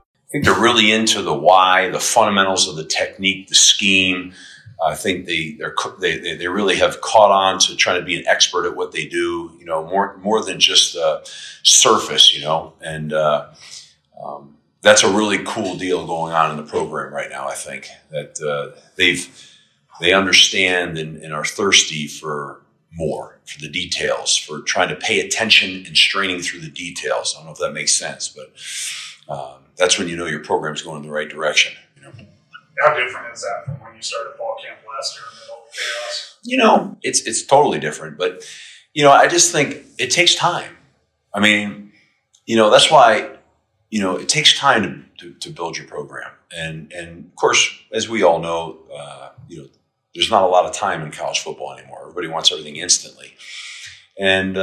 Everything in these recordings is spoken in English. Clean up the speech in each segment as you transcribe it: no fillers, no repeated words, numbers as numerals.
I think they're really into the why, the fundamentals of the technique, the scheme. I think they really have caught on to trying to be an expert at what they do. You know, more than just the surface. You know, and that's a really cool deal going on in the program right now. I think that they understand and are thirsty for more, for the details, for trying to pay attention and straining through the details. I don't know if that makes sense, but. That's when you know your program's going in the right direction. You know? How different is that from when you started fall camp last year in the middle of chaos? You know, it's totally different. But, you know, I just think it takes time. I mean, you know, that's why, you know, it takes time to build your program. And of course, as we all know, you know, there's not a lot of time in college football anymore. Everybody wants everything instantly. And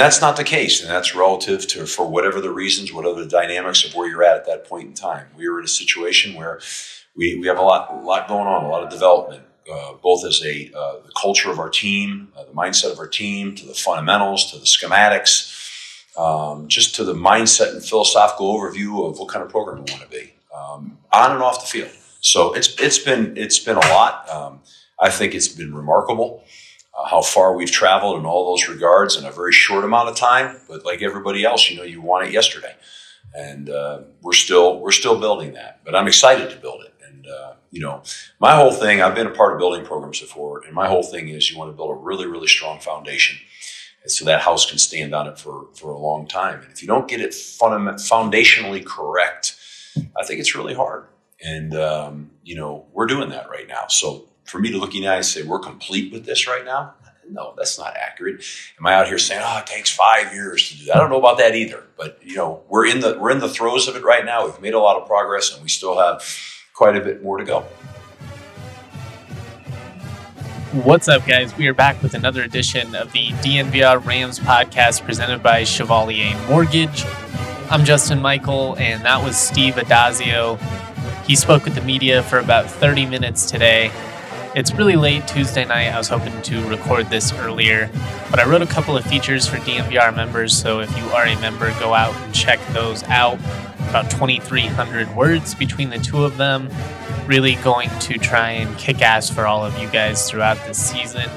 that's not the case, and that's relative to, for whatever the reasons, whatever the dynamics of where you're at that point in time. We were in a situation where we have a lot going on, a lot of development, both as the culture of our team, the mindset of our team, to the fundamentals, to the schematics, just to the mindset and philosophical overview of what kind of program we want to be, on and off the field. So it's been a lot. I think it's been remarkable. How far we've traveled in all those regards in a very short amount of time, but like everybody else, you know, you want it yesterday, and we're still building that. But I'm excited to build it, and you know, my whole thing. I've been a part of building programs before, and my whole thing is you want to build a really, really strong foundation, and so that house can stand on it for a long time. And if you don't get it foundationally correct, I think it's really hard. And you know, we're doing that right now, so. For me to look in the eye and say, we're complete with this right now? No, that's not accurate. Am I out here saying, oh, it takes 5 years to do that? I don't know about that either. But, you know, we're in the throes of it right now. We've made a lot of progress, and we still have quite a bit more to go. What's up, guys? We are back with another edition of the DNVR Rams podcast presented by Chevalier Mortgage. I'm Justin Michael, and that was Steve Addazio. He spoke with the media for about 30 minutes today. It's really late Tuesday night. I was hoping to record this earlier, but I wrote a couple of features for DNVR members, so if you are a member, go out and check those out. About 2,300 words between the two of them. Really going to try and kick ass for all of you guys throughout this season.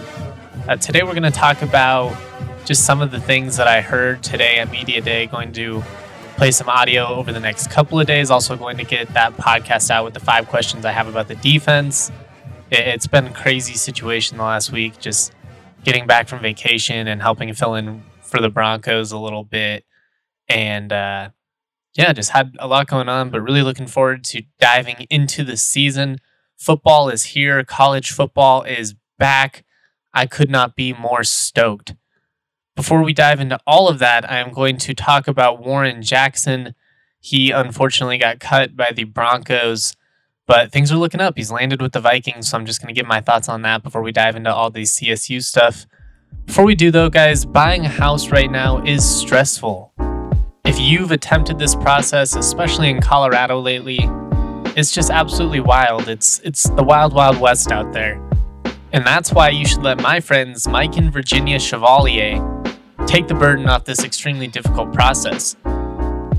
Today we're going to talk about just some of the things that I heard today at Media Day. Going to play some audio over the next couple of days. Also going to get that podcast out with the 5 questions I have about the defense. It's been a crazy situation the last week, just getting back from vacation and helping fill in for the Broncos a little bit. And just had a lot going on, but really looking forward to diving into the season. Football is here. College football is back. I could not be more stoked. Before we dive into all of that, I am going to talk about Warren Jackson. He unfortunately got cut by the Broncos. But things are looking up. He's landed with the Vikings, so I'm just going to give my thoughts on that before we dive into all the CSU stuff. Before we do, though, guys, buying a house right now is stressful. If you've attempted this process, especially in Colorado lately, it's just absolutely wild. It's the wild, wild west out there. And that's why you should let my friends Mike and Virginia Chevalier take the burden off this extremely difficult process.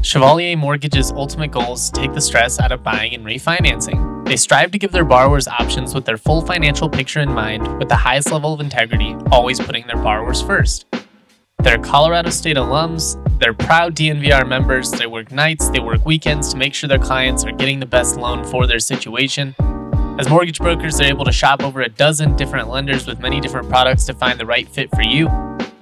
Chevalier Mortgage's ultimate goal is to take the stress out of buying and refinancing. They strive to give their borrowers options with their full financial picture in mind, with the highest level of integrity, always putting their borrowers first. They're Colorado State alums, They're proud DNVR members. They work nights, they work weekends to make sure their clients are getting the best loan for their situation. As mortgage brokers, they're able to shop over 12 different lenders with many different products to find the right fit for you.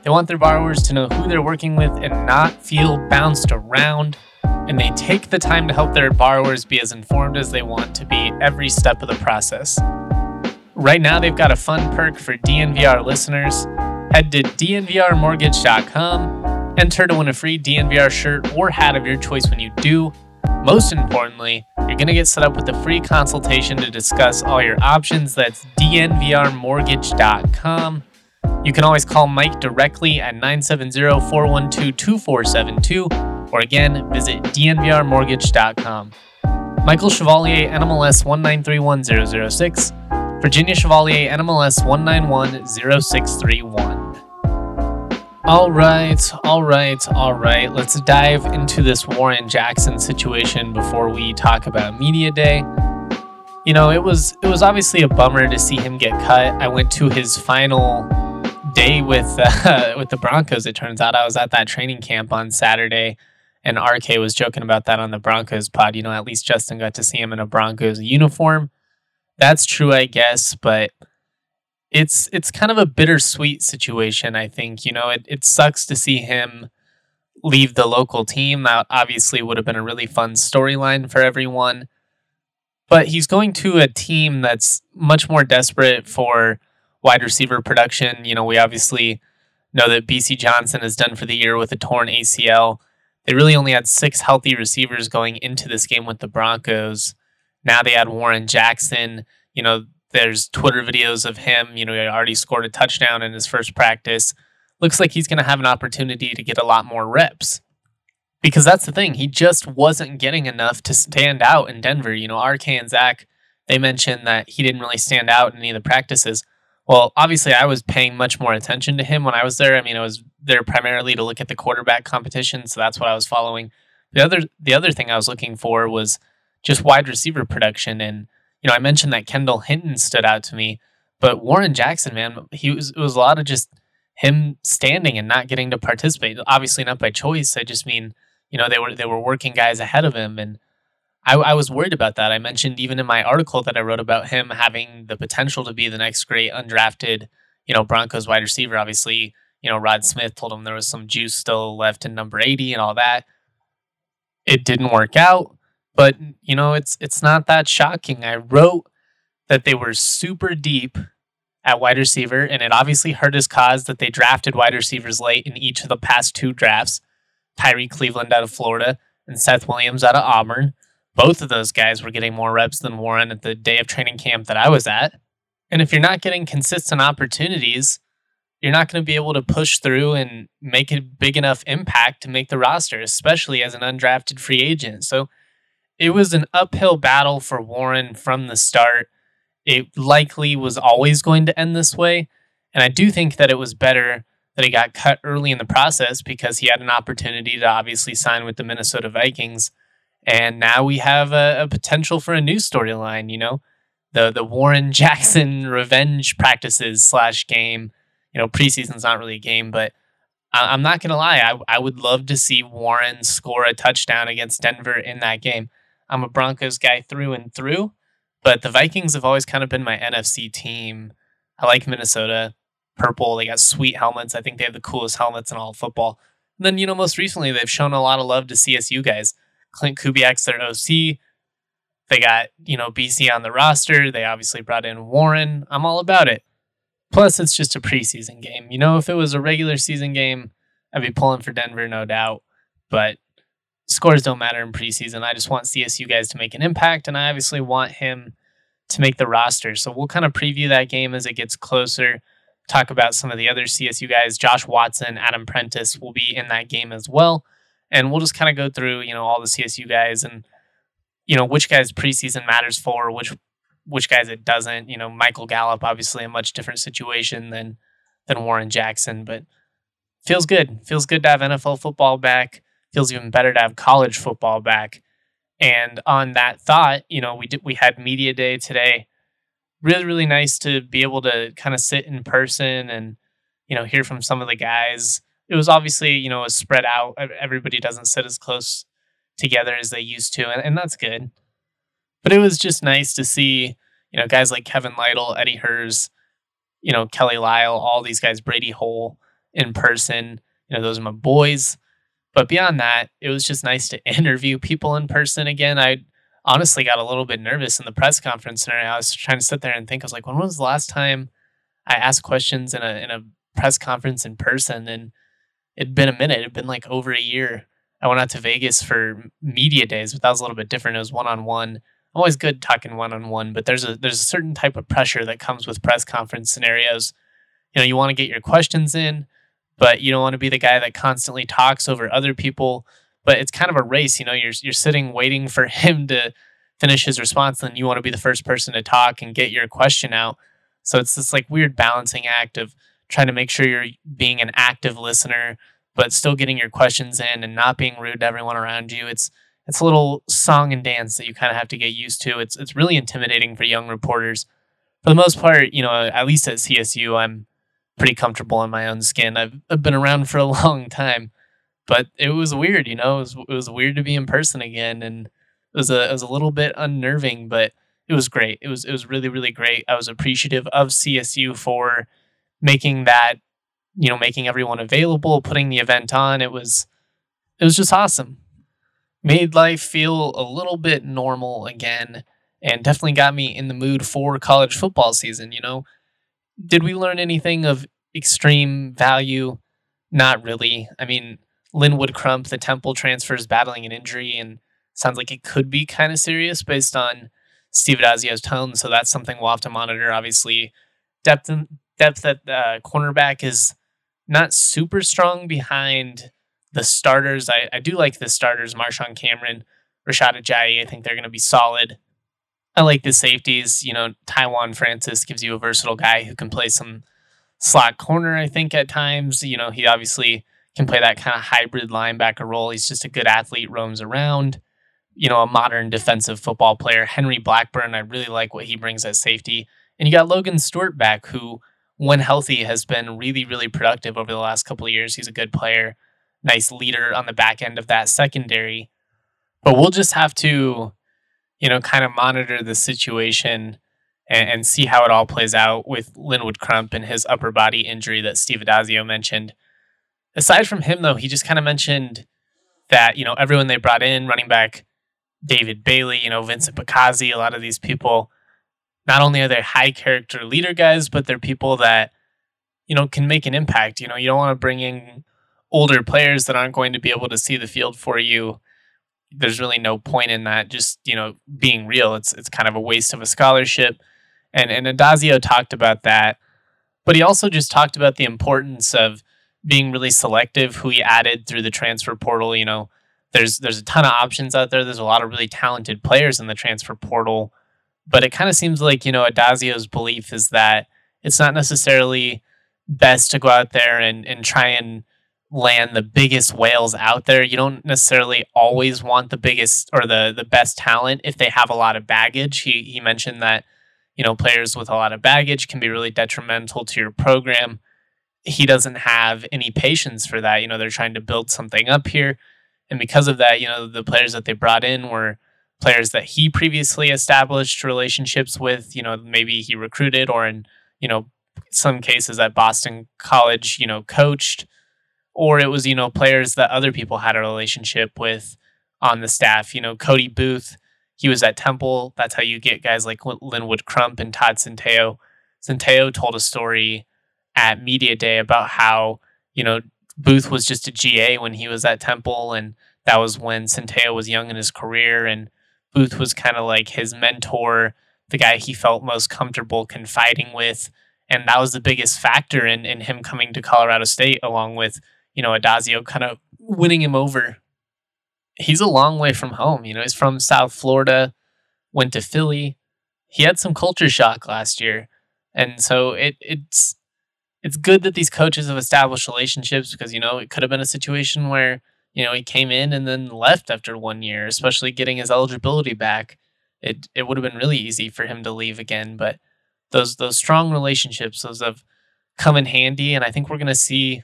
They want their borrowers to know who they're working with and not feel bounced around. And they take the time to help their borrowers be as informed as they want to be every step of the process. Right now, they've got a fun perk for DNVR listeners. Head to dnvrmortgage.com, enter to win a free DNVR shirt or hat of your choice when you do. Most importantly, you're going to get set up with a free consultation to discuss all your options. That's dnvrmortgage.com. You can always call Mike directly at 970-412-2472, or again, visit dnvrmortgage.com. Michael Chevalier, NMLS 1931006. Virginia Chevalier, NMLS 1910631. All right. Let's dive into this Warren Jackson situation before we talk about Media Day. You know, it was obviously a bummer to see him get cut. I went to his final day with the Broncos. It turns out I was at that training camp on Saturday, and RK was joking about that on the Broncos pod. You know, at least Justin got to see him in a Broncos uniform. That's true, I guess, but it's kind of a bittersweet situation, I think. You know, it sucks to see him leave the local team. That obviously would have been a really fun storyline for everyone. But he's going to a team that's much more desperate for wide receiver production. You know, we obviously know that BC Johnson is done for the year with a torn ACL. They really only had 6 healthy receivers going into this game with the Broncos. Now they had Warren Jackson. You know, there's Twitter videos of him. You know, he already scored a touchdown in his first practice. Looks like he's going to have an opportunity to get a lot more reps. Because that's the thing. He just wasn't getting enough to stand out in Denver. You know, RK and Zach, they mentioned that he didn't really stand out in any of the practices. Well, obviously, I was paying much more attention to him when I was there. I mean, I was there primarily to look at the quarterback competition, so that's what I was following. The other thing I was looking for was just wide receiver production. And, you know, I mentioned that Kendall Hinton stood out to me, but Warren Jackson, man, it was a lot of just him standing and not getting to participate. Obviously not by choice. I just mean, you know, they were working guys ahead of him. And I was worried about that. I mentioned even in my article that I wrote about him having the potential to be the next great undrafted, you know, Broncos wide receiver. Obviously, you know, Rod Smith told him there was some juice still left in number 80 and all that. It didn't work out. But, you know, it's not that shocking. I wrote that they were super deep at wide receiver, and it obviously hurt his cause that they drafted wide receivers late in each of the past 2 drafts. Tyree Cleveland out of Florida and Seth Williams out of Auburn. Both of those guys were getting more reps than Warren at the day of training camp that I was at. And if you're not getting consistent opportunities, you're not going to be able to push through and make a big enough impact to make the roster, especially as an undrafted free agent. So it was an uphill battle for Warren from the start. It likely was always going to end this way. And I do think that it was better that he got cut early in the process because he had an opportunity to obviously sign with the Minnesota Vikings. And now we have a potential for a new storyline, you know, the Warren Jackson revenge practices / game. You know, preseason's not really a game, but I'm not going to lie. I would love to see Warren score a touchdown against Denver in that game. I'm a Broncos guy through and through, but the Vikings have always kind of been my NFC team. I like Minnesota. Purple, they got sweet helmets. I think they have the coolest helmets in all of football. And then, you know, most recently, they've shown a lot of love to CSU guys. Clint Kubiak's their OC. They got, you know, BC on the roster. They obviously brought in Warren. I'm all about it. Plus, it's just a preseason game. You know, if it was a regular season game, I'd be pulling for Denver, no doubt. But scores don't matter in preseason. I just want CSU guys to make an impact, and I obviously want him to make the roster. So we'll kind of preview that game as it gets closer, talk about some of the other CSU guys. Josh Watson, Adam Prentice will be in that game as well. And we'll just kind of go through, you know, all the CSU guys and, you know, which guys preseason matters for, which guys it doesn't. You know, Michael Gallup, obviously a much different situation than Warren Jackson, but feels good. Feels good to have NFL football back. Feels even better to have college football back. And on that thought, you know, we had Media Day today. Really, really nice to be able to kind of sit in person and, you know, hear from some of the guys. it was obviously, you know, spread out. Everybody doesn't sit as close together as they used to, and that's good. But it was just nice to see, you know, guys like Kevin Lytle, Eddie Hurz, you know, Kelly Lyle, all these guys, Brady Hole in person. You know, those are my boys. But beyond that, it was just nice to interview people in person again. I honestly got a little bit nervous in the press conference scenario. I was trying to sit there and think, I was like, when was the last time I asked questions in a press conference in person? And it'd been a minute. It'd been like over a year. I went out to Vegas for media days, but that was a little bit different. It was one-on-one. I'm always good talking one-on-one, but there's a certain type of pressure that comes with press conference scenarios. You know, you want to get your questions in, but you don't want to be the guy that constantly talks over other people. But it's kind of a race, you know, you're sitting waiting for him to finish his response, and you want to be the first person to talk and get your question out. So it's this like weird balancing act of trying to make sure you're being an active listener, but still getting your questions in and not being rude to everyone around you. It's a little song and dance that you kind of have to get used to. It's really intimidating for young reporters. For the most part, you know, at least at CSU, I'm pretty comfortable in my own skin. I've been around for a long time, but it was weird, you know. It was weird to be in person again, and it was a little bit unnerving, but it was great. It was really, really great. I was appreciative of CSU for making that, you know, making everyone available, putting the event on. It was just awesome. Made life feel a little bit normal again, and definitely got me in the mood for college football season, you know. Did we learn anything of extreme value? Not really. I mean, Linwood Crump, the Temple transfer, is battling an injury, and sounds like it could be kind of serious based on Steve Addazio's tone, so that's something we'll have to monitor. Obviously, depth at cornerback is not super strong behind the starters. I do like the starters, Marshawn Cameron, Rashad Ajayi. I think they're going to be solid. I like the safeties. You know, Tywan Francis gives you a versatile guy who can play some slot corner, I think, at times. You know, he obviously can play that kind of hybrid linebacker role. He's just a good athlete, roams around. You know, a modern defensive football player. Henry Blackburn, I really like what he brings as safety. And you got Logan Stewart back, who, when healthy, has been really, really productive over the last couple of years. He's a good player, nice leader on the back end of that secondary. But we'll just have to, you know, kind of monitor the situation and see how it all plays out with Linwood Crump and his upper body injury that Steve Addazio mentioned. Aside from him, though, he just kind of mentioned that, you know, everyone they brought in, running back David Bailey, you know, Vincent Piccazzi, a lot of these people, not only are they high character leader guys, but they're people that, you know, can make an impact. You know, you don't want to bring in older players that aren't going to be able to see the field for you. There's really no point in that. Just, you know, being real, it's kind of a waste of a scholarship. And Addazio talked about that, but he also just talked about the importance of being really selective who he added through the transfer portal. You know, there's a ton of options out there. There's a lot of really talented players in the transfer portal, but it kind of seems like, you know, Addazio's belief is that it's not necessarily best to go out there and try and land the biggest whales out there. You don't necessarily always want the biggest or the best talent if they have a lot of baggage. He mentioned that, you know, players with a lot of baggage can be really detrimental to your program. He doesn't have any patience for that. You know, they're trying to build something up here. And because of that, you know, the players that they brought in were players that he previously established relationships with. You know, maybe he recruited, or in, you know, some cases at Boston College, you know, coached, or it was, you know, players that other people had a relationship with on the staff. You know, Cody Booth, he was at Temple. That's how you get guys like Linwood Crump and Todd Centeio. Centeio told a story at Media Day about how, you know, Booth was just a GA when he was at Temple, and that was when Centeio was young in his career, and Booth was kind of like his mentor, the guy he felt most comfortable confiding with, and that was the biggest factor in him coming to Colorado State, along with, you know, Addazio kind of winning him over. He's a long way from home. You know, he's from South Florida, went to Philly. He had some culture shock last year, and so it's good that these coaches have established relationships, because, you know, it could have been a situation where, you know, he came in and then left after 1 year, especially getting his eligibility back. It would have been really easy for him to leave again, but those strong relationships, those have come in handy, and I think we're going to see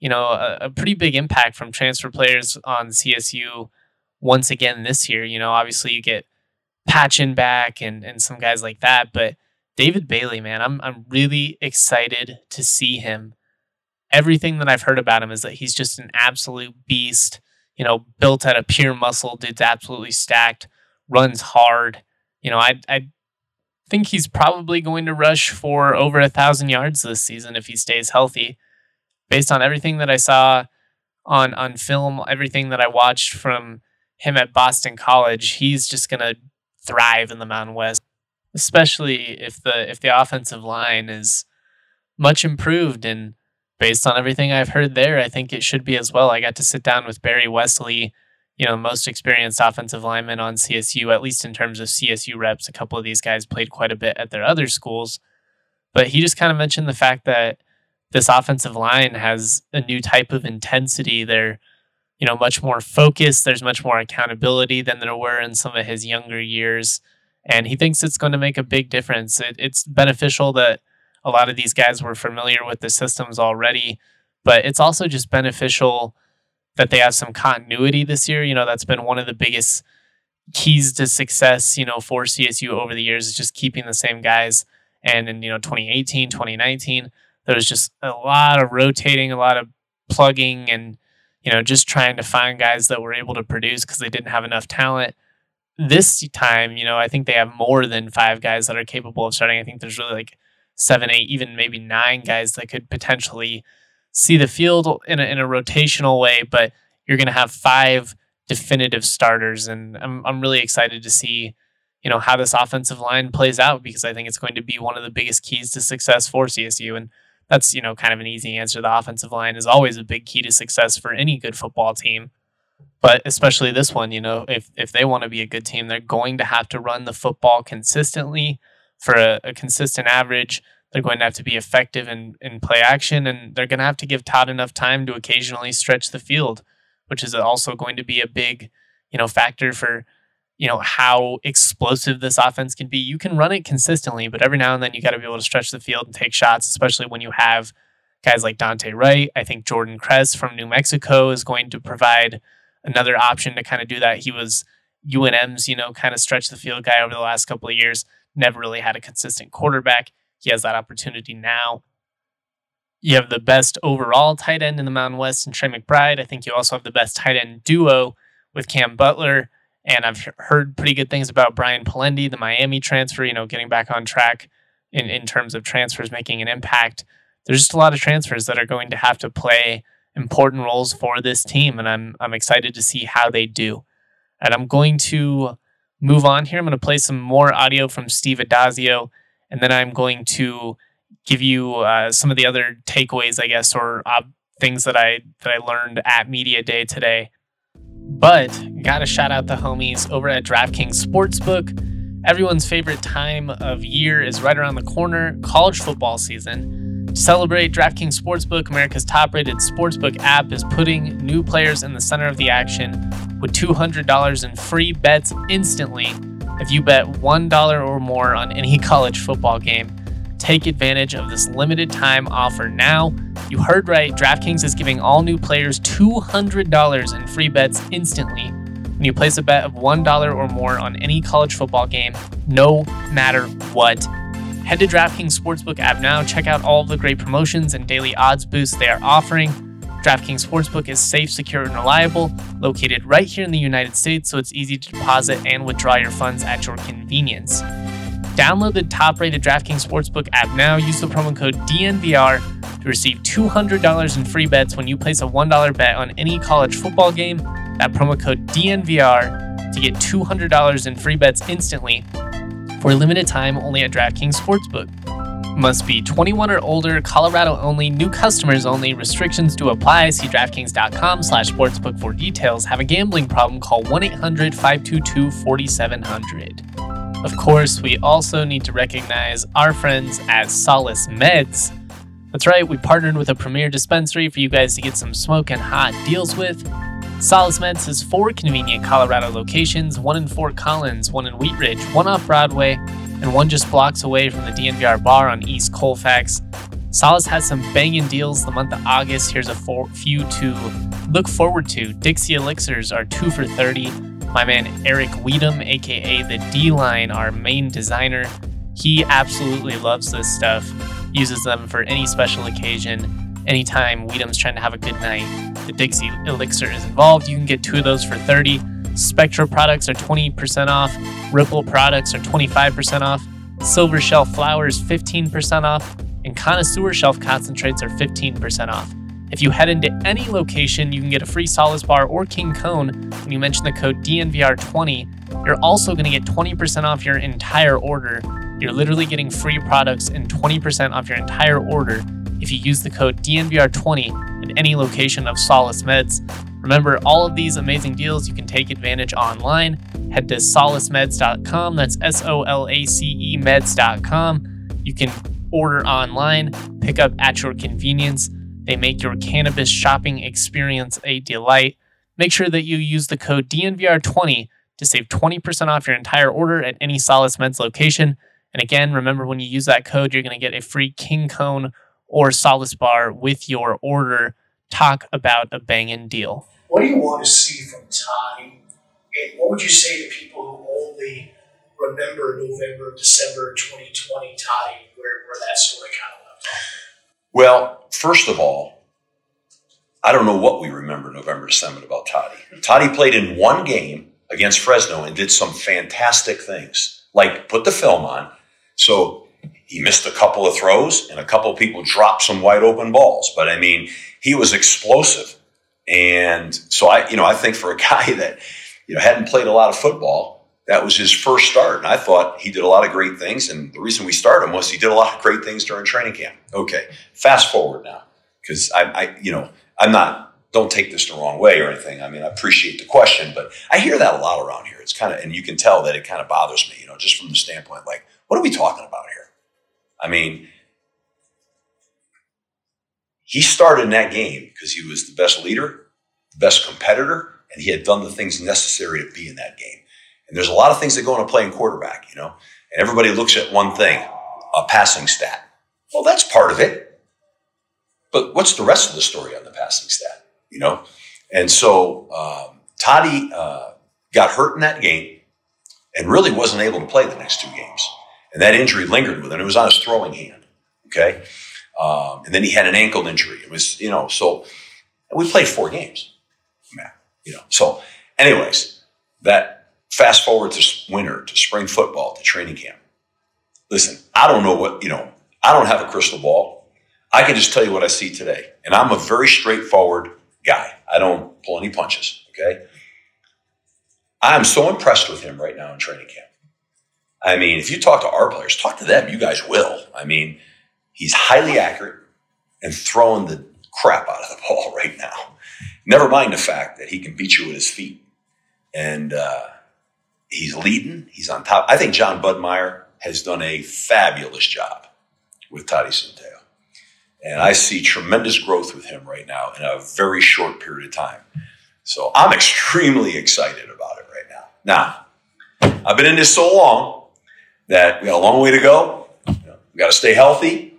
you know, a pretty big impact from transfer players on CSU once again this year. You know, obviously you get Patchen back and some guys like that, but David Bailey, man, I'm really excited to see him. Everything that I've heard about him is that he's just an absolute beast, you know, built out of pure muscle, dude's absolutely stacked, runs hard. You know, I think he's probably going to rush for over 1,000 yards this season if he stays healthy. Based on everything that I saw on film, everything that I watched from him at Boston College, he's just going to thrive in the Mountain West, especially if the offensive line is much improved. And based on everything I've heard there, I think it should be as well. I got to sit down with Barry Wesley, you know, most experienced offensive lineman on CSU, at least in terms of CSU reps. A couple of these guys played quite a bit at their other schools, but he just kind of mentioned the fact that this offensive line has a new type of intensity. They're, you know, much more focused. There's much more accountability than there were in some of his younger years. And he thinks it's going to make a big difference. It's beneficial that a lot of these guys were familiar with the systems already, but it's also just beneficial that they have some continuity this year. You know, that's been one of the biggest keys to success, you know, for CSU over the years, is just keeping the same guys. And in, you know, 2018, 2019, there was just a lot of rotating, a lot of plugging, and, you know, just trying to find guys that were able to produce because they didn't have enough talent. This time, you know, I think they have more than 5 guys that are capable of starting. I think there's really like 7, 8, even maybe 9 guys that could potentially see the field in a rotational way, but you're going to have 5 definitive starters. And I'm really excited to see, you know, how this offensive line plays out, because I think it's going to be one of the biggest keys to success for CSU. And that's, you know, kind of an easy answer. The offensive line is always a big key to success for any good football team, but especially this one. You know, if they want to be a good team, they're going to have to run the football consistently for a consistent average. They're going to have to be effective in play action, and they're going to have to give Todd enough time to occasionally stretch the field, which is also going to be a big, you know, factor for, you know, how explosive this offense can be. You can run it consistently, but every now and then you got to be able to stretch the field and take shots, especially when you have guys like Dante Wright. I think Jordan Kress from New Mexico is going to provide another option to kind of do that. He was UNM's, you know, kind of stretch the field guy over the last couple of years, never really had a consistent quarterback. He has that opportunity now. You have the best overall tight end in the Mountain West and Trey McBride. I think you also have the best tight end duo with Cam Butler. And I've heard pretty good things about Brian Palendi, the Miami transfer, you know, getting back on track in terms of transfers, making an impact. There's just a lot of transfers that are going to have to play important roles for this team, and I'm excited to see how they do. And I'm going to move on here. I'm going to play some more audio from Steve Addazio, and then I'm going to give you some of the other takeaways, I guess, or things that I learned at Media Day today. But gotta shout out the homies over at DraftKings Sportsbook. Everyone's favorite time of year is right around the corner, college football season. To celebrate, DraftKings Sportsbook, America's top-rated sportsbook app, is putting new players in the center of the action with $200 in free bets instantly if you bet $1 or more on any college football game. Take advantage of this limited time offer now. You heard right, DraftKings is giving all new players $200 in free bets instantly when you place a bet of $1 or more on any college football game, no matter what. Head to DraftKings Sportsbook app now. Check out all the great promotions and daily odds boosts they are offering. DraftKings Sportsbook is safe, secure, and reliable, located right here in the United States, so it's easy to deposit and withdraw your funds at your convenience. Download the top-rated DraftKings Sportsbook app now. Use the promo code DNVR to receive $200 in free bets when you place a $1 bet on any college football game. That promo code DNVR to get $200 in free bets instantly for a limited time only at DraftKings Sportsbook. Must be 21 or older, Colorado only, new customers only. Restrictions do apply. See DraftKings.com/sportsbook for details. Have a gambling problem? Call 1-800-522-4700. Of course, we also need to recognize our friends at Solace Meds. That's right, we partnered with a premier dispensary for you guys to get some smoking hot deals with. Solace Meds has 4 convenient Colorado locations, one in Fort Collins, one in Wheat Ridge, one off Broadway, and one just blocks away from the DNVR bar on East Colfax. Solace has some banging deals the month of August. Here's a few to look forward to. Dixie Elixirs are 2 for $30. My man Eric Weedham, aka the D-Line, our main designer, he absolutely loves this stuff. Uses them for any special occasion. Anytime Weedham's trying to have a good night, the Dixie Elixir is involved. You can get 2 of those for $30. Spectra products are 20% off. Ripple products are 25% off. Silver Shelf Flowers, 15% off. And Connoisseur Shelf Concentrates are 15% off. If you head into any location, you can get a free Solace Bar or King Cone when you mention the code DNVR20. You're also going to get 20% off your entire order. You're literally getting free products and 20% off your entire order if you use the code DNVR20 at any location of Solace Meds. Remember, all of these amazing deals you can take advantage online. Head to solacemeds.com. That's S-O-L-A-C-E meds.com. You can order online, pick up at your convenience. They make your cannabis shopping experience a delight. Make sure that you use the code DNVR20 to save 20% off your entire order at any Solace Meds location. And again, remember, when you use that code, you're going to get a free King Cone or Solace Bar with your order. Talk about a banging deal. What do you want to see from Todd? And what would you say to people who only remember November, December 2020 Todd, where that story kind of left off? Well, first of all, I don't know what we remember November, December about Todd. Todd played in one game against Fresno and did some fantastic things, like put the film on. So he missed a couple of throws and a couple of people dropped some wide open balls. But I mean, he was explosive. And so I think for a guy that, hadn't played a lot of football, that was his first start. And I thought he did a lot of great things. And the reason we started him was he did a lot of great things during training camp. Okay. Fast forward now, because don't take this the wrong way or anything. I mean, I appreciate the question, but I hear that a lot around here. It's kind of, and you can tell that it kind of bothers me, just from the standpoint, like, what are we talking about here? I mean, he started in that game because he was the best leader, the best competitor, and he had done the things necessary to be in that game. And there's a lot of things that go into playing quarterback, and everybody looks at one thing, a passing stat. Well, that's part of it. But what's the rest of the story on the passing stat, And so Toddy got hurt in that game and really wasn't able to play the next 2 games. And that injury lingered with him. It was on his throwing hand, okay? And then he had an ankle injury. It was, so we played 4 games, So anyways, that fast forward to winter, to spring football, to training camp. Listen, I don't know what, I don't have a crystal ball. I can just tell you what I see today. And I'm a very straightforward guy. I don't pull any punches, okay? I'm so impressed with him right now in training camp. I mean, if you talk to our players, talk to them. You guys will. I mean, he's highly accurate and throwing the crap out of the ball right now. Never mind the fact that he can beat you with his feet. And he's leading. He's on top. I think John Budmeier has done a fabulous job with Todd Centeio. And I see tremendous growth with him right now in a very short period of time. So I'm extremely excited about it right now. Now, I've been in this so long that we got a long way to go. We got to stay healthy.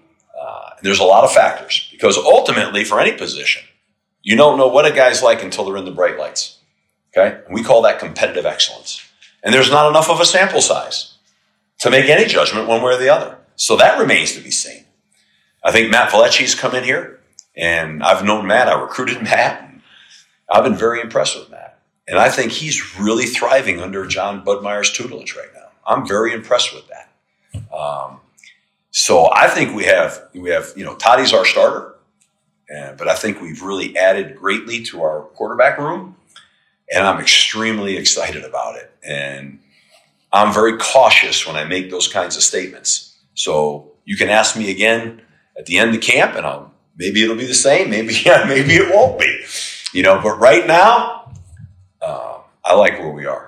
There's a lot of factors, because ultimately for any position, you don't know what a guy's like until they're in the bright lights. Okay. And we call that competitive excellence. And there's not enough of a sample size to make any judgment one way or the other. So that remains to be seen. I think Matt Vallecchi's come in here, and I've known Matt. I recruited Matt. And I've been very impressed with Matt. And I think he's really thriving under John Budmeier's tutelage right now. I'm very impressed with that. So I think we have Toddy's our starter, but I think we've really added greatly to our quarterback room, and I'm extremely excited about it. And I'm very cautious when I make those kinds of statements. So you can ask me again at the end of camp, and maybe it'll be the same. Maybe it won't be. But right now, I like where we are.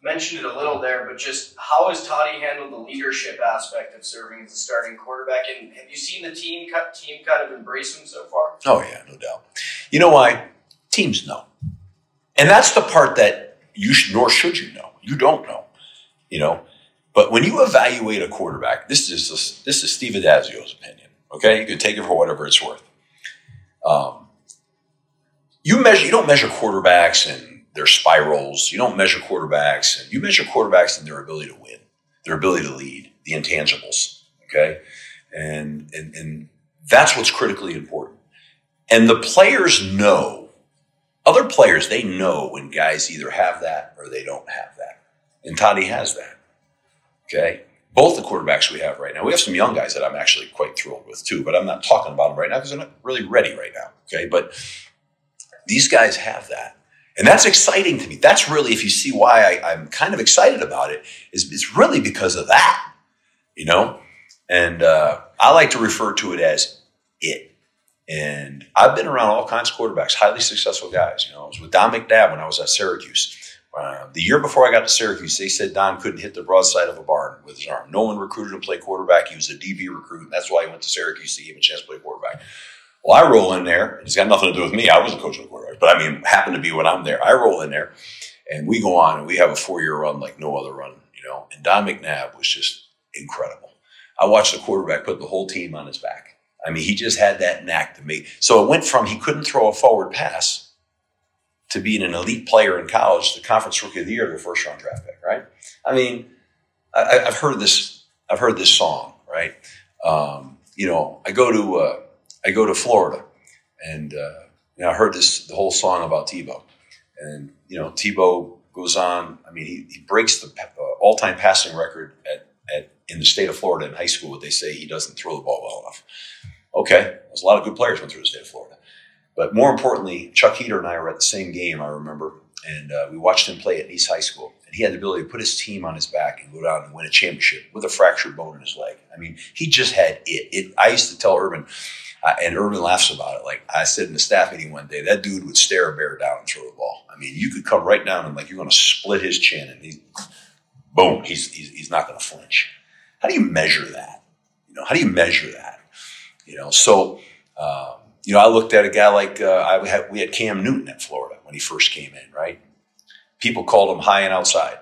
Mentioned it a little there, but just how has Toddy handled the leadership aspect of serving as a starting quarterback? And have you seen the team kind of embrace him so far? Oh, yeah, no doubt. You know why? Teams know. And that's the part that you should know. You don't know, But when you evaluate a quarterback, this is Steve Addazio's opinion. Okay, you could take it for whatever it's worth. You don't measure quarterbacks and their spirals. You don't measure quarterbacks, and you measure quarterbacks and their ability to win, their ability to lead, the intangibles. Okay, and that's what's critically important. And the players know, other players, they know when guys either have that or they don't have that. And Toddy has that. Okay. Both the quarterbacks we have right now, we have some young guys that I'm actually quite thrilled with too, but I'm not talking about them right now because they're not really ready right now. Okay. But these guys have that. And that's exciting to me. That's really, if you see why I'm kind of excited about it, is it's really because of that, you know? And I like to refer to it as it. And I've been around all kinds of quarterbacks, highly successful guys. You know, I was with Don McNabb when I was at Syracuse. The year before I got to Syracuse, they said Don couldn't hit the broadside of a barn with his arm. No one recruited him to play quarterback. He was a DB recruit, and that's why he went to Syracuse to give him a chance to play quarterback. Well, I roll in there, and it's got nothing to do with me. I wasn't coaching the quarterback, but I mean, happened to be when I'm there. I roll in there, and we go on, and we have a 4-year run like no other run, you know. And Don McNabb was just incredible. I watched the quarterback put the whole team on his back. I mean, he just had that knack to make. So it went from he couldn't throw a forward pass to being an elite player in college, the conference rookie of the year, their first round draft pick, right? I mean, I've heard this song, right? You know, I go to Florida, and you know, I heard the whole song about Tebow, and you know, Tebow goes on. I mean, he breaks the all-time passing record in the state of Florida in high school. They say he doesn't throw the ball well enough. Okay, there's a lot of good players went through the state of Florida. But more importantly, Chuck Heater and I were at the same game, I remember, and we watched him play at Nice High School. And he had the ability to put his team on his back and go down and win a championship with a fractured bone in his leg. I mean, he just had it. I used to tell Urban, and Urban laughs about it. Like I said in the staff meeting one day, that dude would stare a bear down and throw the ball. I mean, you could come right down and like you're going to split his chin, and boom, he's not going to flinch. How do you measure that? You know, how do you measure that? You know, so, you know, I looked at a guy like we had Cam Newton at Florida when he first came in, right? People called him high and outside.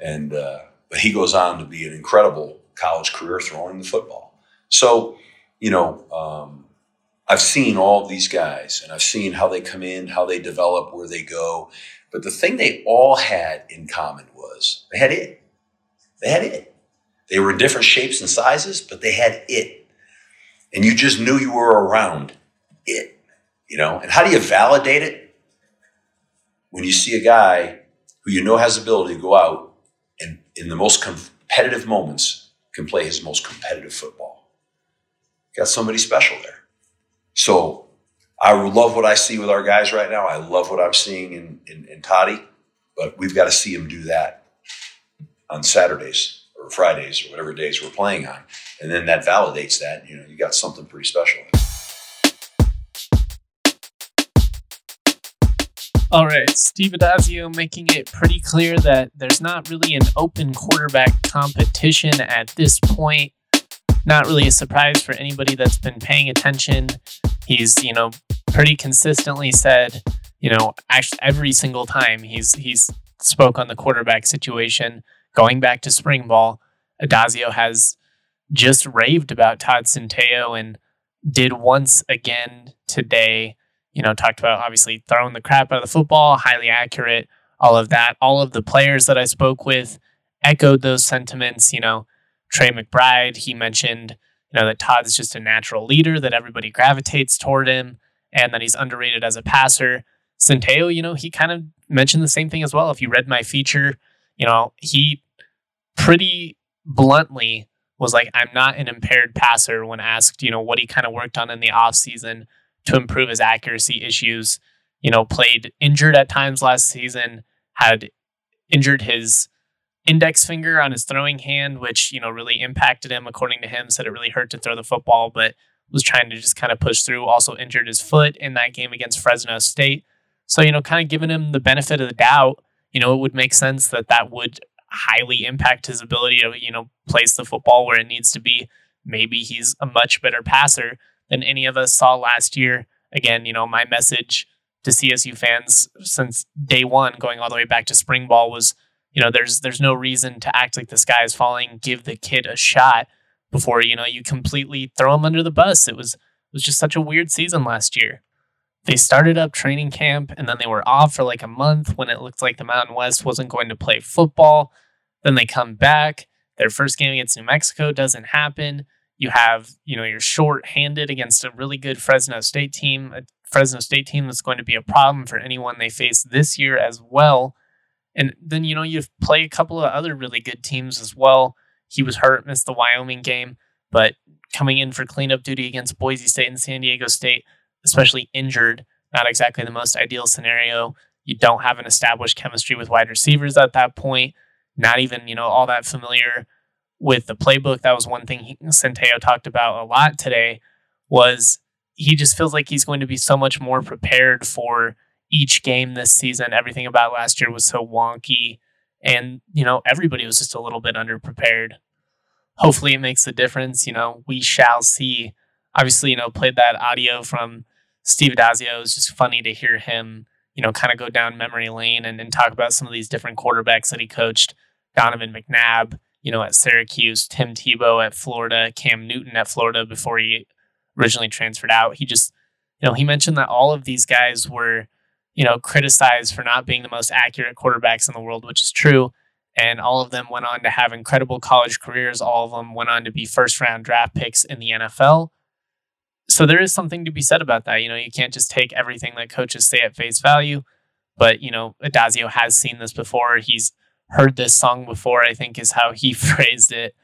And but he goes on to be an incredible college career throwing the football. So, you know, I've seen all of these guys, and I've seen how they come in, how they develop, where they go. But the thing they all had in common was they had it. They had it. They were in different shapes and sizes, but they had it. And you just knew you were around it, you know? And how do you validate it? When you see a guy who you know has the ability to go out and in the most competitive moments can play his most competitive football. Got somebody special there. So I love what I see with our guys right now. I love what I'm seeing in Toddy, but we've got to see him do that on Saturdays. Or Fridays or whatever days we're playing on. And then that validates that, you know, you got something pretty special. All right. Steve Addazio making it pretty clear that there's not really an open quarterback competition at this point. Not really a surprise for anybody that's been paying attention. He's, you know, pretty consistently said, you know, every single time he's spoke on the quarterback situation. Going back to spring ball, Addazio has just raved about Todd Centeio and did once again today, you know, talked about obviously throwing the crap out of the football, highly accurate, all of that. All of the players that I spoke with echoed those sentiments. You know, Trey McBride, he mentioned, you know, that Todd's just a natural leader, that everybody gravitates toward him, and that he's underrated as a passer. Centeio, you know, he kind of mentioned the same thing as well. If you read my feature, you know, he pretty bluntly was like, I'm not an impaired passer when asked, you know, what he kind of worked on in the offseason to improve his accuracy issues. You know, played injured at times last season, had injured his index finger on his throwing hand, which, you know, really impacted him, according to him, said it really hurt to throw the football, but was trying to just kind of push through. Also injured his foot in that game against Fresno State. So, you know, kind of giving him the benefit of the doubt. You know, it would make sense that would highly impact his ability to, you know, place the football where it needs to be. Maybe he's a much better passer than any of us saw last year. Again, you know, my message to CSU fans since day one, going all the way back to spring ball was, you know, there's no reason to act like the sky is falling. Give the kid a shot. before, you know, you completely throw them under the bus. It was just such a weird season last year. They started up training camp and then they were off for like a month when it looked like the Mountain West wasn't going to play football. Then they come back. Their first game against New Mexico doesn't happen. You have, you know, you're short-handed against a really good Fresno State team, a Fresno State team that's going to be a problem for anyone they face this year as well. And then, you know, you play a couple of other really good teams as well. He was hurt, missed the Wyoming game, but coming in for cleanup duty against Boise State and San Diego State, especially injured, not exactly the most ideal scenario. You don't have an established chemistry with wide receivers at that point. Not even, you know, all that familiar with the playbook. That was one thing Centeio talked about a lot today, was he just feels like he's going to be so much more prepared for each game this season. Everything about last year was so wonky, and, you know, everybody was just a little bit underprepared. Hopefully it makes a difference. You know, we shall see. Obviously, you know, played that audio from Steve Addazio. It was just funny to hear him, you know, kind of go down memory lane and talk about some of these different quarterbacks that he coached. Donovan McNabb, you know, at Syracuse, Tim Tebow at Florida, Cam Newton at Florida before he originally transferred out. He just, you know, he mentioned that all of these guys were, you know, criticized for not being the most accurate quarterbacks in the world, which is true. And all of them went on to have incredible college careers. All of them went on to be first-round draft picks in the NFL. So there is something to be said about that. You know, you can't just take everything that coaches say at face value. But, you know, Addazio has seen this before. He's heard this song before, I think is how he phrased it.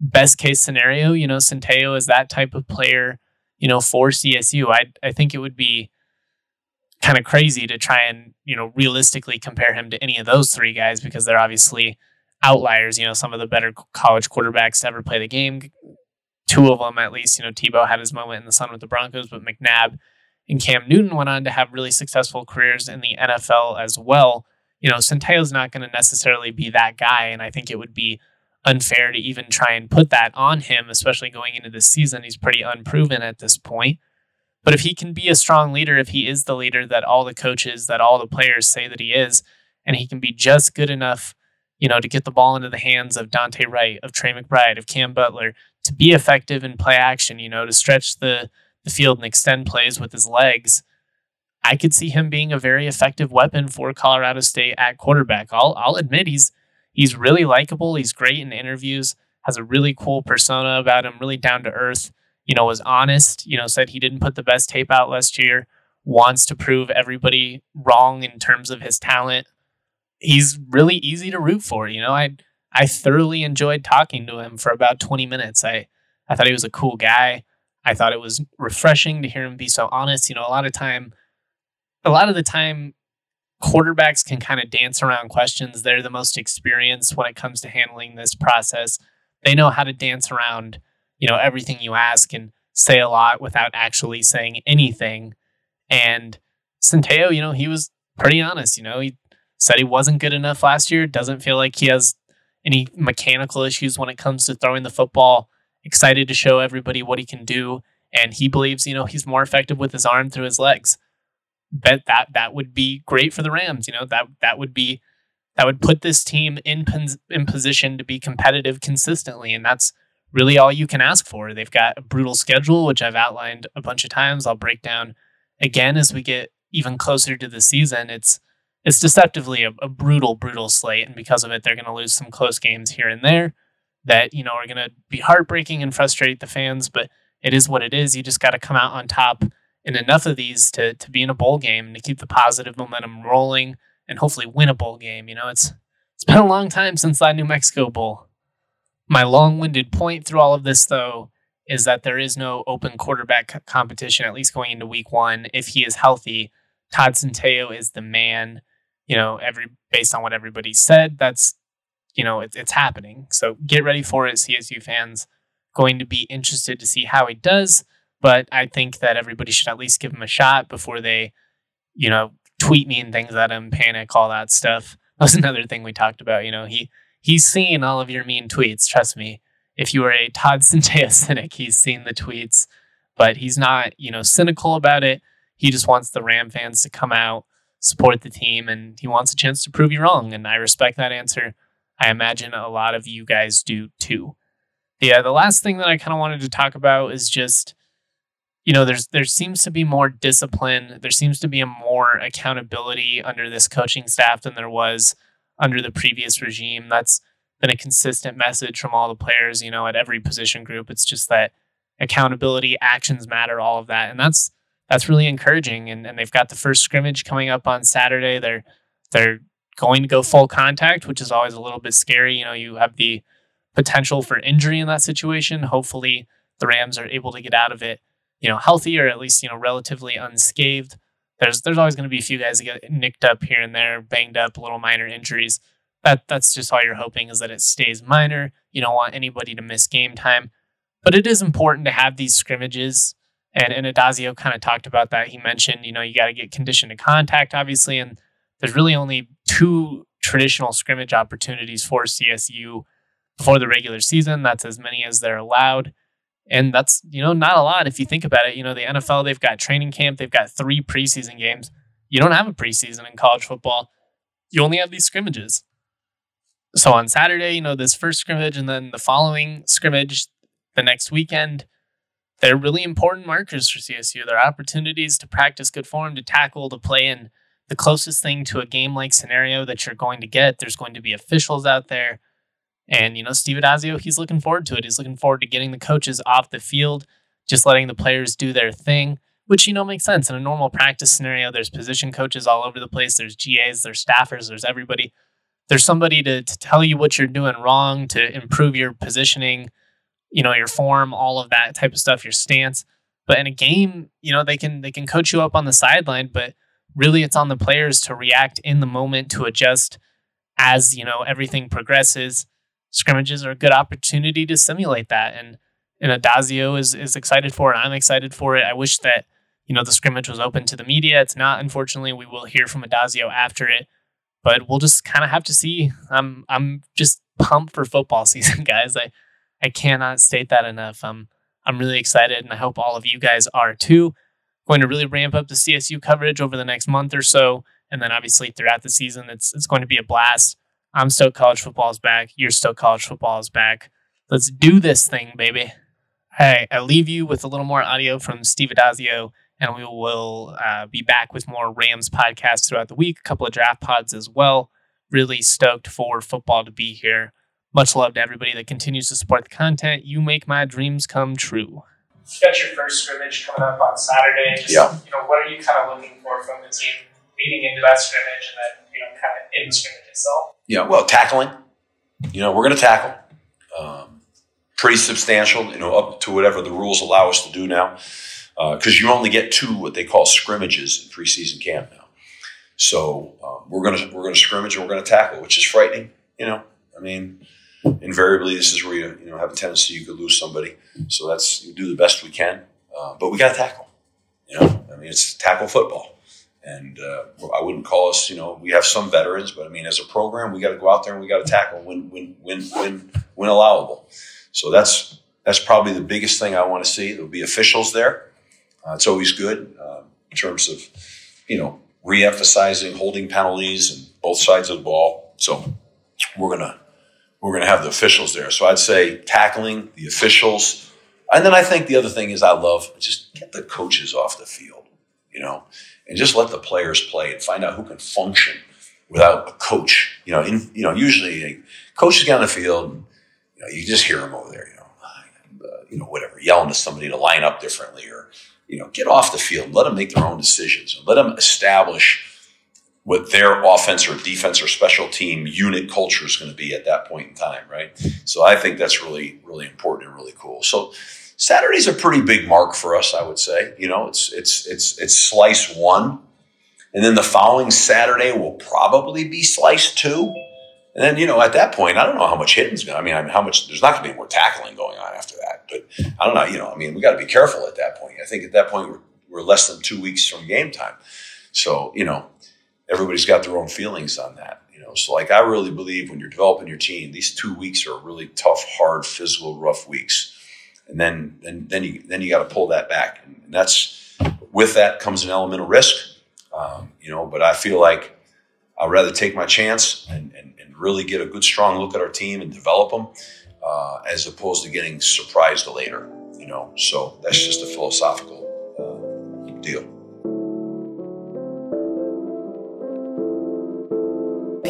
Best case scenario, you know, Centeio is that type of player, you know, for CSU. I think it would be kind of crazy to try and, you know, realistically compare him to any of those three guys, because they're obviously outliers. You know, some of the better college quarterbacks to ever play the game. Two of them, at least, you know, Tebow had his moment in the sun with the Broncos, but McNabb and Cam Newton went on to have really successful careers in the NFL as well. You know, Centeio's not going to necessarily be that guy, and I think it would be unfair to even try and put that on him, especially going into this season. He's pretty unproven at this point. But if he can be a strong leader, if he is the leader that all the coaches, that all the players say that he is, and he can be just good enough, you know, to get the ball into the hands of Dante Wright, of Trey McBride, of Cam Butler, to be effective in play action, you know, to stretch the field and extend plays with his legs, I could see him being a very effective weapon for Colorado State at quarterback. I'll admit he's really likable. He's great in interviews, has a really cool persona about him, really down to earth, you know, was honest, you know, said he didn't put the best tape out last year, wants to prove everybody wrong in terms of his talent. He's really easy to root for. You know, I thoroughly enjoyed talking to him for about 20 minutes. I thought he was a cool guy. I thought it was refreshing to hear him be so honest. You know, a lot of the time, quarterbacks can kind of dance around questions. They're the most experienced when it comes to handling this process. They know how to dance around, you know, everything you ask and say a lot without actually saying anything. And Centeio, you know, he was pretty honest. You know, he said he wasn't good enough last year. Doesn't feel like he has any mechanical issues when it comes to throwing the football. Excited to show everybody what he can do. And he believes, you know, he's more effective with his arm through his legs. Bet that would be great for the Rams. You know, that would put this team in position to be competitive consistently. And that's really all you can ask for. They've got a brutal schedule, which I've outlined a bunch of times. I'll break down again as we get even closer to the season. It's deceptively a brutal slate, and because of it, they're going to lose some close games here and there that, you know, are going to be heartbreaking and frustrate the fans, but it is what it is. You just got to come out on top in enough of these to be in a bowl game and to keep the positive momentum rolling and hopefully win a bowl game. You know, it's been a long time since that New Mexico Bowl. My long-winded point through all of this, though, is that there is no open quarterback competition, at least going into week one. If he is healthy, Todd Centeio is the man. You know, based on what everybody said, that's, you know, it's happening. So get ready for it, CSU fans. Going to be interested to see how he does, but I think that everybody should at least give him a shot before they, you know, tweet mean things at him, panic, all that stuff. That's another thing we talked about. You know, he's seen all of your mean tweets. Trust me, if you are a Todd Centeio cynic, he's seen the tweets, but he's not, you know, cynical about it. He just wants the Ram fans to come out, support the team, and he wants a chance to prove you wrong. And I respect that answer. I imagine a lot of you guys do too. Yeah, the last thing that I kind of wanted to talk about is just, you know, there seems to be more discipline. There seems to be a more accountability under this coaching staff than there was under the previous regime. That's been a consistent message from all the players, you know, at every position group. It's just that accountability, actions matter, all of that. And that's really encouraging. And they've got the first scrimmage coming up on Saturday. They're going to go full contact, which is always a little bit scary. You know, you have the potential for injury in that situation. Hopefully the Rams are able to get out of it, you know, healthy, or at least, you know, relatively unscathed. There's always going to be a few guys that get nicked up here and there, banged up, little minor injuries. That's just all you're hoping, is that it stays minor. You don't want anybody to miss game time. But it is important to have these scrimmages. And Addazio kind of talked about that. He mentioned, you know, you got to get conditioned to contact, obviously. And there's really only two traditional scrimmage opportunities for CSU before the regular season. That's as many as they're allowed. And that's, you know, not a lot if you think about it. You know, the NFL, they've got training camp, they've got 3 preseason games. You don't have a preseason in college football. You only have these scrimmages. So on Saturday, you know, this first scrimmage and then the following scrimmage the next weekend, they're really important markers for CSU. They're opportunities to practice good form, to tackle, to play in the closest thing to a game-like scenario that you're going to get. There's going to be officials out there. And, you know, Steve Addazio, he's looking forward to it. He's looking forward to getting the coaches off the field, just letting the players do their thing, which, you know, makes sense. In a normal practice scenario, there's position coaches all over the place. There's GAs, there's staffers, there's everybody. There's somebody to tell you what you're doing wrong, to improve your positioning, you know, your form, all of that type of stuff, your stance. But in a game, you know, they can coach you up on the sideline, but really it's on the players to react in the moment, to adjust as, you know, everything progresses. Scrimmages are a good opportunity to simulate that. And Addazio is excited for it. I'm excited for it. I wish that, you know, the scrimmage was open to the media. It's not, unfortunately. We will hear from Addazio after it, but we'll just kind of have to see. I'm just pumped for football season, guys. I cannot state that enough. I'm really excited, and I hope all of you guys are too. Going to really ramp up the CSU coverage over the next month or so, and then obviously throughout the season, it's going to be a blast. I'm stoked college football is back. You're stoked college football is back. Let's do this thing, baby. Hey, I leave you with a little more audio from Steve Addazio, and we will be back with more Rams podcasts throughout the week, a couple of draft pods as well. Really stoked for football to be here. Much love to everybody that continues to support the content. You make my dreams come true. You got your first scrimmage coming up on Saturday. You know, what are you kind of looking for from the team leading into that scrimmage and then, you know, kind of in the scrimmage itself? Yeah, well, tackling, you know, we're going to tackle pretty substantial, you know, up to whatever the rules allow us to do now, because you only get 2 what they call scrimmages in preseason camp now. So we're going to scrimmage and we're going to tackle, which is frightening. You know, I mean, invariably this is where you have a tendency you could lose somebody. So you do the best we can, but we got to tackle. You know, I mean, it's tackle football. And I wouldn't call us, you know, we have some veterans, but I mean, as a program, we got to go out there and we got to tackle when allowable. So that's probably the biggest thing I want to see. There'll be officials there. It's always good in terms of, you know, reemphasizing holding penalties and both sides of the ball. So we're gonna have the officials there. So I'd say tackling, the officials, and then I think the other thing is I love just get the coaches off the field, you know. And just let the players play and find out who can function without a coach. You know, usually a coach is down the field. And, you know, you just hear them over there. You know, whatever, yelling to somebody to line up differently, or you know, get off the field. Let them make their own decisions. Let them establish what their offense or defense or special team unit culture is going to be at that point in time, right? So I think that's really, really important and really cool. So Saturday's a pretty big mark for us, I would say. You know, it's slice 1, and then the following Saturday will probably be slice 2, and then you know at that point I don't know how much hitting's going. I mean, how much there's not going to be more tackling going on after that. But I don't know. You know, I mean, we got to be careful at that point. I think at that point we're less than 2 weeks from game time, so you know everybody's got their own feelings on that. You know, so like I really believe when you're developing your team, these 2 weeks are really tough, hard, physical, rough weeks. And then you got to pull that back, and that's with that comes an element of risk, you know. But I feel like I'd rather take my chance and really get a good, strong look at our team and develop them as opposed to getting surprised later, you know. So that's just a philosophical deal.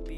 be.